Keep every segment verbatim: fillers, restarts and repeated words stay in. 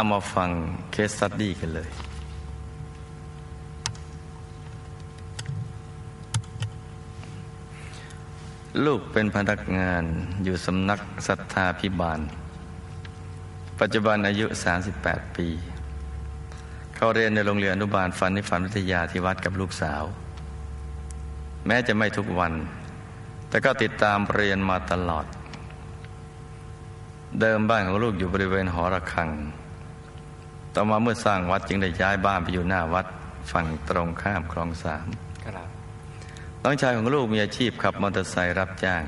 เอามาฟังเคสสตั๊ดดี้กันเลยลูกเป็นพนักงานอยู่สำนักศรัทธาภิบาลปัจจุบันอายุสามสิบแปดปีเขาเรียนในโรงเรียนอนุบาลฝันนิฝันวิทยาที่วัดกับลูกสาวแม้จะไม่ทุกวันแต่ก็ติดตามเรียนมาตลอดเดิมบ้านของลูกอยู่บริเวณหอระฆังต่อมาเมื่อสร้างวัดจึงได้ย้ายบ้านไปอยู่หน้าวัดฝั่งตรงข้ามคลองสามน้องชายของลูกมีอาชีพขับมอเตอร์ไซค์รับจ้าง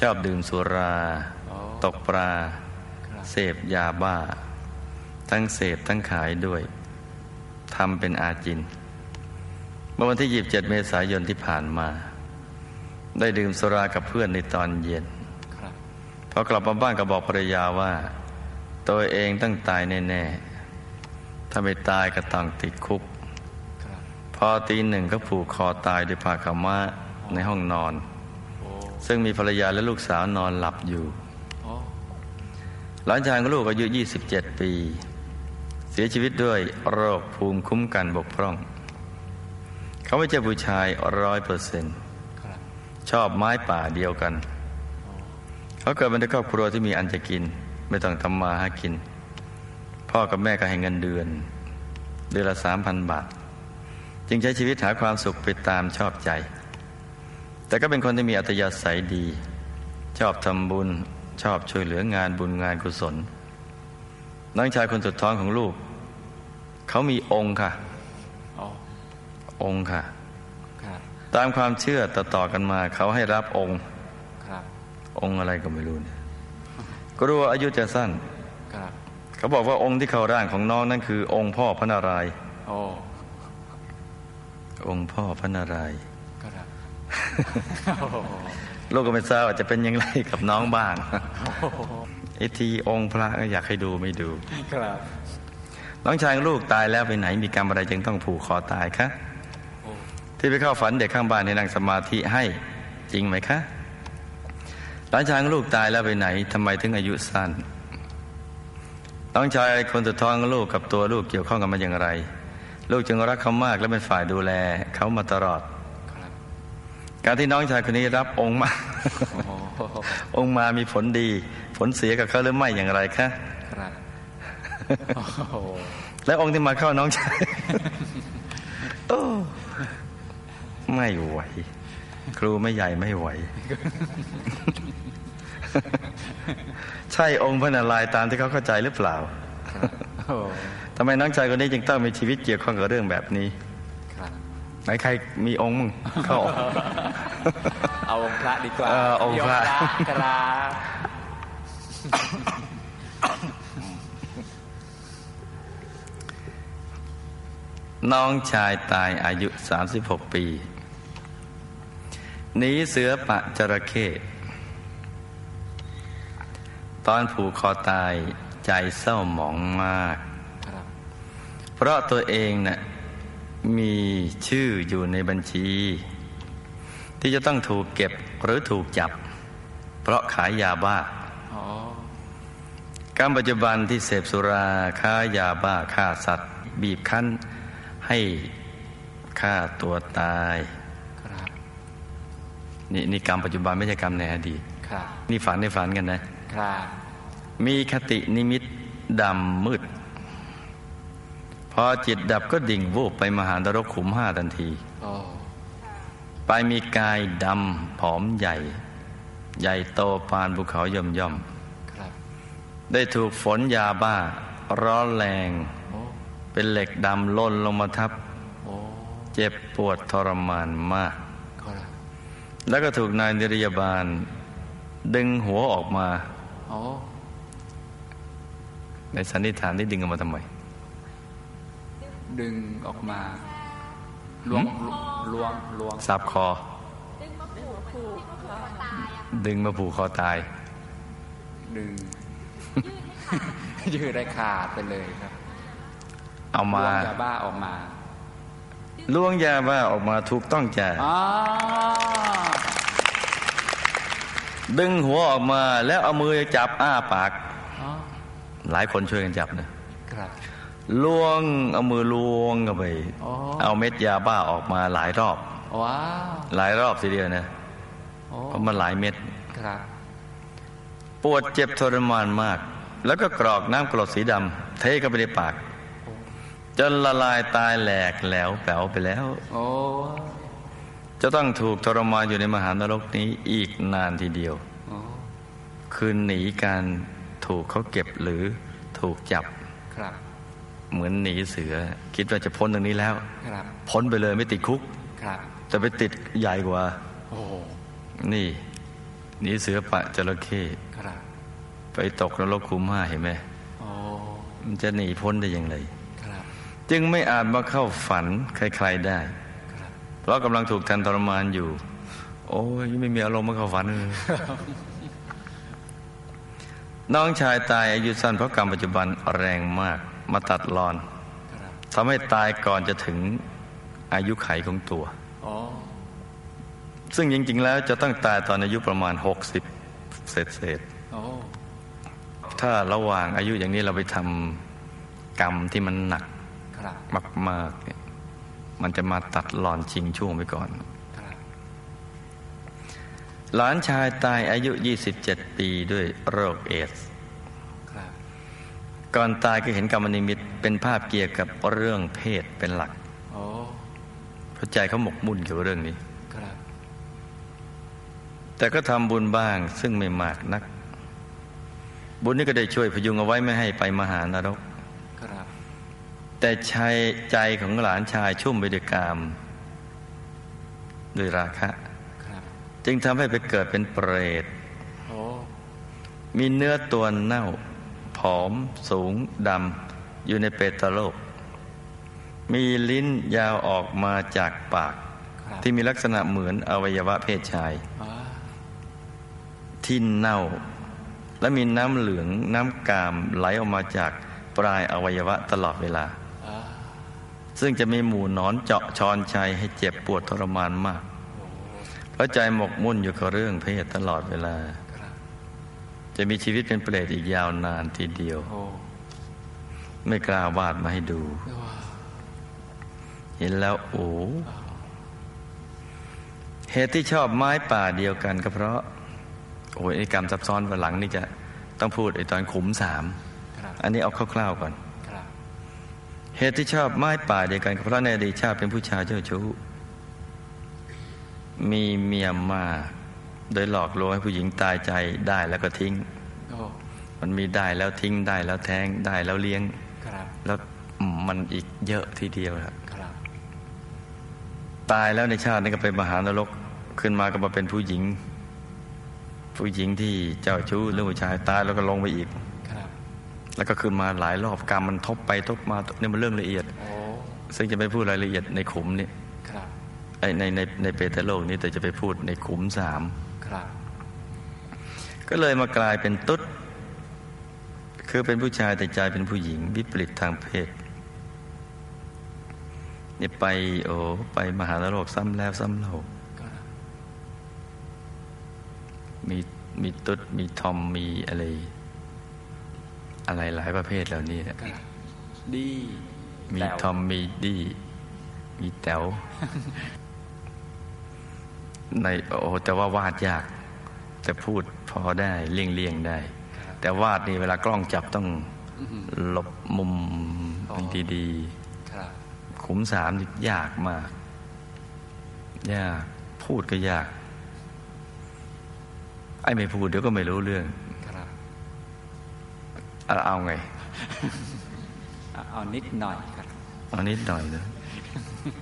ชอบดื่มสุราตกปลาเสพยาบ้าทั้งเสพทั้งขายด้วยทำเป็นอาจินเมื่อวันที่ยี่สิบเจ็ดเมษายนที่ผ่านมาได้ดื่มสุรากับเพื่อนในตอนเย็นพอกลับมาบ้านก็บอกภรรยาว่าตัวเองต้องตายแน่ๆถ้าไม่ตายก็ต้องติดคุกพอตีหนึ่งก็ผูกคอตายด้วยผ้าขาวม้าในห้องนอนซึ่งมีภรรยาและลูกสาวนอนหลับอยู่หลานชายของลูกอายุยี่สิบเจ็ดปีเสียชีวิตด้วยโรคภูมิคุ้มกันบกพร่องเขาไม่ใช่ผู้ชาย ร้อยเปอร์เซ็นต์ ชอบไม้ป่าเดียวกันเขาเกิดมาในครอบครัวที่มีอันจะกินไม่ต้องทำมาหากินพ่อกับแม่ก็ให้เงินเดือนเดือนละ สามพัน บาทจึงใช้ชีวิตหาความสุขไปตามชอบใจแต่ก็เป็นคนที่มีอัธยาศัยดีชอบทำบุญชอบช่วยเหลืองานบุญงานกุศลน้องชายคนสุดท้องของลูกเขามีองค์ค่ะองค์ค่ะตามความเชื่อต่อๆกันมาเขาให้รับองค์องค์อะไรก็ไม่รู้เนี่ยกลัวอายุจะสั้นเขาบอกว่าองค์ที่เข้าร่างของน้องนั่นคือองค์พ่อพระนารายณ์องค์พ่อพระนารายณ์ลูกก็ไม่ทราบว่าจะเป็นยังไงกับน้องบ้างไอ้ทีองค์พระก็อยากให้ดูไม่ดูน้องชายลูกตายแล้วไปไหนมีกรรมอะไรจึงต้องผูกคอตายคะที่ไปเข้าฝันเด็กข้างบ้านให้นั่งสมาธิให้จริงไหมคะหลานชายของลูกตายแล้วไปไหนทำไมถึงอายุสั้นน้องชายคนสุดท้องของลูกกับตัวลูกเกี่ยวข้องกันมาอย่างไรลูกจึงรักเขามากและเป็นฝ่ายดูแลเขามาตลอดการที่น้องชายคนนี้รับองค์มา องค์มามีผลดีผลเสียกับเขาหรือไม่อย่างไรคะและองค์ที่มาเข้าน้องชาย โอ้ไม่ไหวครูไม่ใหญ่ไม่ไหว ใช่องค์พระนารายณ์ตามที่เขาเข้าใจหรือเปล่า ทำไมน้องชายคนนี้จึงต้องมีชีวิตเกี่ยวข้องกับเรื่องแบบนี้ไหนใครมีองค์มึงเข้า เอาองค์พระดีกว่า เออ องค์พระกราบ น้องชายตายอายุสามสิบหกปีหนีเสือปะจระเข้ตอนผูกคอตายใจเศร้าหมองมากเพราะตัวเองน่ะมีชื่ออยู่ในบัญชีที่จะต้องถูกเก็บหรือถูกจับเพราะขายยาบ้าการปัจจุบันที่เสพสุราค้ายาบ้าฆ่าสัตว์บีบคั้นให้ฆ่าตัวตายนี่นี่กรรมปัจจุบันไม่ใช่กรรมในอดีตนี่ฝันในฝันกันนะมีคตินิมิตดำมืดพอจิตดับก็ดิ่งวูบไปมหานรกขุมห้าทันทีไปมีกายดำผอมใหญ่ใหญ่โตปานภูเขาย่อมย่อมได้ถูกฝนยาบ้าร้อนแรงเป็นเหล็กดำล่นลงมาทับเจ็บปวดทรมานมากแล้วก็ถูกนายนิรยาบาลดึงหัวออกมาในสันนิษฐานที่ดึงออกมาทำไมดึงออกมาลวงลวงลวงสับคอดึงมาผูกคอตายดึงยืดได้ขาดไปเลยครับเอามาลวงยาบ้าออกมาลวงยาบ้าออกมาถูกต้องจ้ะดึงหัวออกมาแล้วเอามือจับอ้าปาก หลายคนช่วยกันจับนะล้วงเอามือล้วงเข้าไปเอาเม็ดยาบ้าออกมาหลายรอบหลายรอบทีเดียวนะเพราะมันหลายเม็ดปวดเจ็บทรมานมากแล้วก็กรอกน้ำกรดสีดำเทเข้าไปในปากจนละลายตายแหลกแหลวแป๋วไปแล้วจะต้องถูกทรมานอยู่ในมหานรกนี้อีกนานทีเดียวคือหนีการถูกเขาเก็บหรือถูกจับเหมือนหนีเสือคิดว่าจะพ้นตรงนี้แล้วพ้นไปเลยไม่ติดคุกแต่ไปติดใหญ่กว่านี่หนีเสือปะจระเข้ไปตกนรกขุมห้าเห็นไหมมันจะหนีพ้นได้อย่างไรจึงไม่อาจมาเข้าฝันใครๆได้เพราะกำลังถูกทันทรมานอยู่โอ้ยไม่มีอารมณ์มาเข้าฝันเลยน้องชายตายอายุสั้นเพราะกรรมปัจจุบันแรงมากมาตัดรอนทำให้ตายก่อนจะถึงอายุไขของตัวซึ่งจริงๆแล้วจะต้องตายตอนอายุประมาณหกสิบเศษๆถ้าระหว่างอายุอย่างนี้เราไปทำกรรมที่มันหนักมากๆเนี่ยมันจะมาตัดหลอนชิงช่วงไปก่อนหลานชายตายอายุยี่สิบเจ็ดปีด้วยโรคเอดส์ก่อนตายก็เห็นกรรมนิมิตเป็นภาพเกี่ยวกับเรื่องเพศเป็นหลักเพราะใจเขาหมกมุ่นเกี่ยวกับเรื่องนี้แต่ก็ทำบุญบ้างซึ่งไม่มากนักบุญนี้ก็ได้ช่วยพยุงเอาไว้ไม่ให้ไปมหานรกแต่ชายใจของหลานชายชุ่มไปด้วยกามด้วยราคะจึงทำให้ไปเกิดเป็นเปรตมีเนื้อตัวเน่าผอมสูงดำอยู่ในเปตโลกมีลิ้นยาวออกมาจากปากที่มีลักษณะเหมือนอวัยวะเพศชายที่เน่าและมีน้ำเหลืองน้ำกามไหลออกมาจากปลายอวัยวะตลอดเวลาซึ่งจะมีหมู่หนอนเจาะชอนใจให้เจ็บปวดทรมานมากเพราะใจหมกมุ่นอยู่กับเรื่องเพศตลอดเวลาจะมีชีวิตเป็นเปรตอีกยาวนานทีเดียวไม่กล้าวาดมาให้ดูเห็นแล้วโอ้เหตุที่ชอบไม้ป่าเดียวกันก็เพราะโอ้ยกรรมซับซ้อนวันหลังนี่จะต้องพูดไอ้ตอนขุมสามอันนี้เอาคร่าวๆก่อนเหตุที่ชอบไม้ป่าเดียวกันก็เพราะในอดีตชาติเป็นผู้ชายเจ้าชู้มีเมียมาโดยหลอกลวงให้ผู้หญิงตายใจได้แล้วก็ทิ้งมันมีได้แล้วทิ้งได้แล้วแท้งได้แล้วเลี้ยงแล้วมันอีกเยอะทีเดียวครับตายแล้วในชาตินั้นก็ไปมหานรกขึ้นมาก็มาเป็นผู้หญิงผู้หญิงที่เจ้าชู้หรือผู้ชายตายแล้วก็ลงไปอีกแล้วก็ขึ้นมาหลายรอบกรรมมันทบไปทบมาเนี่ยมันเรื่องละเอียดซึ่งจะไม่พูดรายละเอียดในขุมนี้ในในในในเปตโลกนี้แต่จะไปพูดในขุมสามก็เลยมากลายเป็นตุ๊ดคือเป็นผู้ชายแต่ใจเป็นผู้หญิงวิปริตทางเพศเนี่ยไปโอ้ไปมหานรกซ้ำแล้วซ้ำเล่ามีมีตุ๊ดมีทอมมีอะไรอะไรหลายประเภทเหล่านี้ดีมีทอมมีดีมีแต๋วในโอ้แต่ว่าวาดยากแต่พูดพอได้เลี่ยงๆได้แต่วาดนี่เวลากล้องจับต้องหลบมุมดีๆขุมสามยากมากยากพูดก็ยากไอ้ไม่พูดเดี๋ยวก็ไม่รู้เรื่องเอาไงเอานิดหน่อยครับเอานิดหน่อยนะ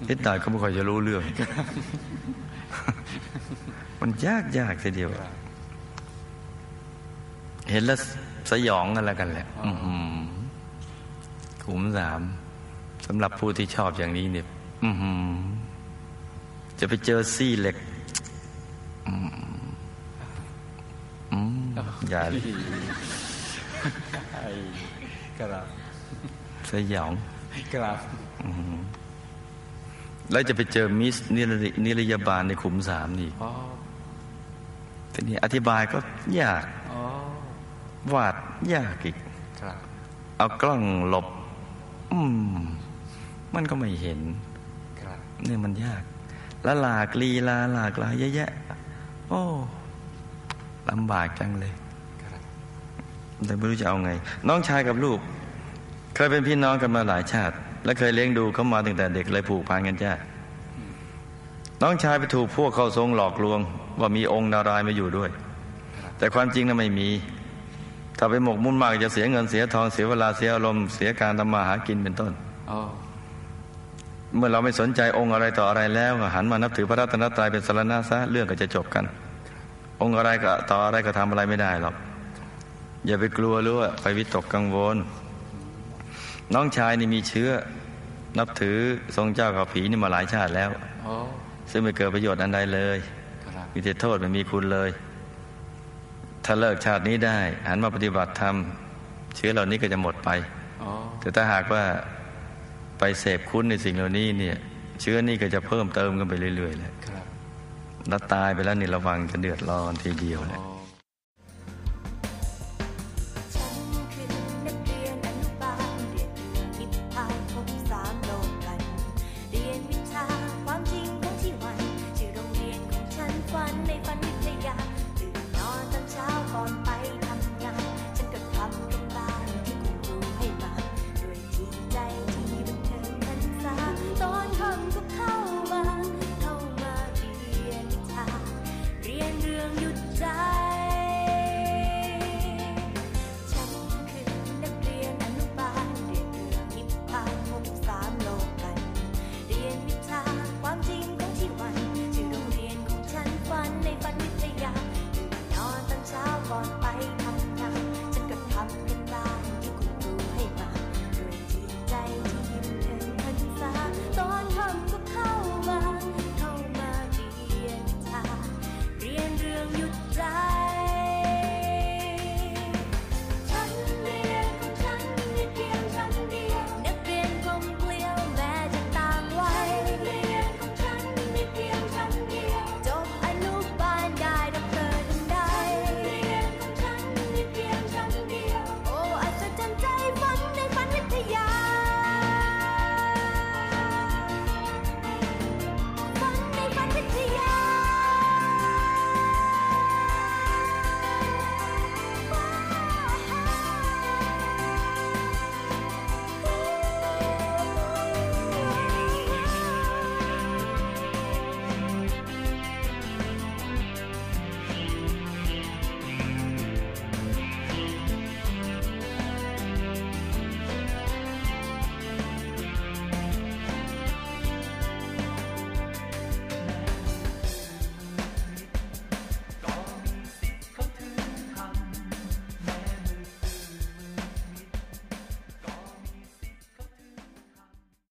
นิดหน่อยก็ไม่ค่อยจะรู้เรื่องมันยากยากทีเดียวเห็นแล้วสยองกันแล้วกันแหละขุมสามสำหรับผู้ที่ชอบอย่างนี้เนี่ยจะไปเจอซี่เหล็กอย่าไอ้สยองครับแล้วจะไปเจอมิสนิรยาบาลในขุมสามนี่ทีนี้อธิบายก็ยากวาดยากอีก เอากล้องหลบอืมมันก็ไม่เห็นเนี่ยมันยากและหลากลีลาหลากหลายเยอะแยะโอ้ลำบากจังเลยแต่ไม่รู้จะเอาไงน้องชายกับลูกเคยเป็นพี่น้องกันมาหลายชาติและเคยเลี้ยงดูเขามาตั้งแต่เด็กเลยผูกพันกันจ้ะน้องชายไปถูกพวกเข้าทรงหลอกลวงว่ามีองค์นารายณ์มาอยู่ด้วยแต่ความจริงน่ะไม่มีถ้าไปหมกมุ่นมากจะเสียเงินเสียทองเสียเวลาเสียอารมณ์เสียการทำมาหากินเป็นต้นเมื่อเราไม่สนใจองค์อะไรต่ออะไรแล้วหันมานับถือพระรัตนตรัยเป็นสรณะซะเรื่องก็จะจบกันองค์อะไรก็ต่ออะไรก็ทำอะไรไม่ได้หรอกอย่าไปกลัวหรือว่าไปวิตกกังวลน้องชายนี่มีเชื้อนับถือทรงเจ้ากับผีนี่มาหลายชาติแล้วซึ่งไม่เกิดประโยชน์อันใดเลยมีแต่โทษไม่มีคุณเลยถ้าเลิกชาตินี้ได้หันมาปฏิบัติธรรมเชื้อเหล่านี้ก็จะหมดไปแต่ถ้าหากว่าไปเสพคุณในสิ่งเหล่านี้เนี่ยเชื้อนี่ก็จะเพิ่มเติมกันไปเรื่อยๆเลยแล้วตายไปแล้วนี่ระวังจะเดือดร้อนทีเดียวเลย